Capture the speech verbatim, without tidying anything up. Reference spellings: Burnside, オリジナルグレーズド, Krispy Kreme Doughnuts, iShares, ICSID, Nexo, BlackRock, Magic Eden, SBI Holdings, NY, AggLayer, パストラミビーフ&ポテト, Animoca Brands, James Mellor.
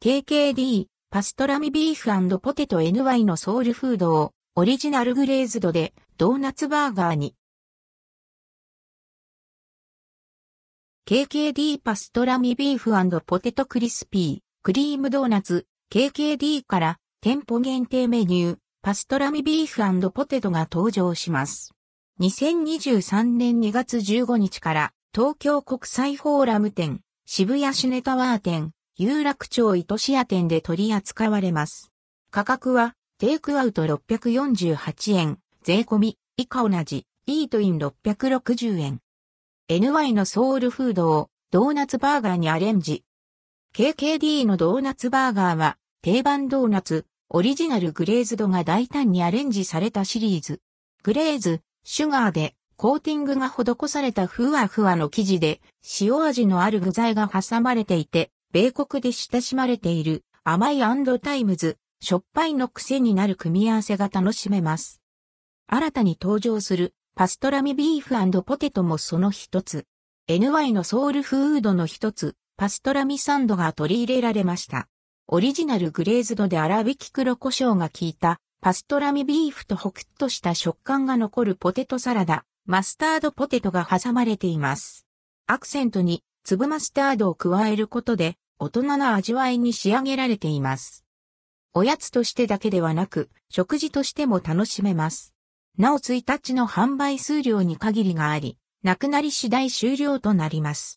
ケーケーディー、パストラミビーフ&ポテト エヌワイ のソウルフードをオリジナルグレーズドでドーナツバーガーに。ケーケーディー パストラミビーフ&ポテトクリスピー、クリームドーナツ、ケーケーディー から店舗限定メニュー、パストラミビーフ&ポテトが登場します。にせんにじゅうさんねんにがつじゅうごにちから東京国際フォーラム店、渋谷シネタワー店、有楽町糸シア店で取り扱われます。価格はテイクアウトろっぴゃくよんじゅうはちえん、税込み以下同じ、イートインろっぴゃくろくじゅうえん。エヌワイ のソウルフードをドーナツバーガーにアレンジ。ケーケーディー のドーナツバーガーは定番ドーナツ、オリジナルグレーズドが大胆にアレンジされたシリーズ。グレーズ、シュガーでコーティングが施されたふわふわの生地で塩味のある具材が挟まれていて、米国で親しまれている甘い&タイムズ、しょっぱいの癖になる組み合わせが楽しめます。新たに登場するパストラミビーフ&ポテトもその一つ。エヌワイ のソウルフードの一つ、パストラミサンドが取り入れられました。オリジナルグレーズドで粗挽き黒胡椒が効いたパストラミビーフとホクッとした食感が残るポテトサラダ、マスタードポテトが挟まれています。アクセントに粒マスタードを加えることで大人な味わいに仕上げられています。おやつとしてだけではなく、食事としても楽しめます。なおいちにちの販売数量に限りがあり、なくなり次第終了となります。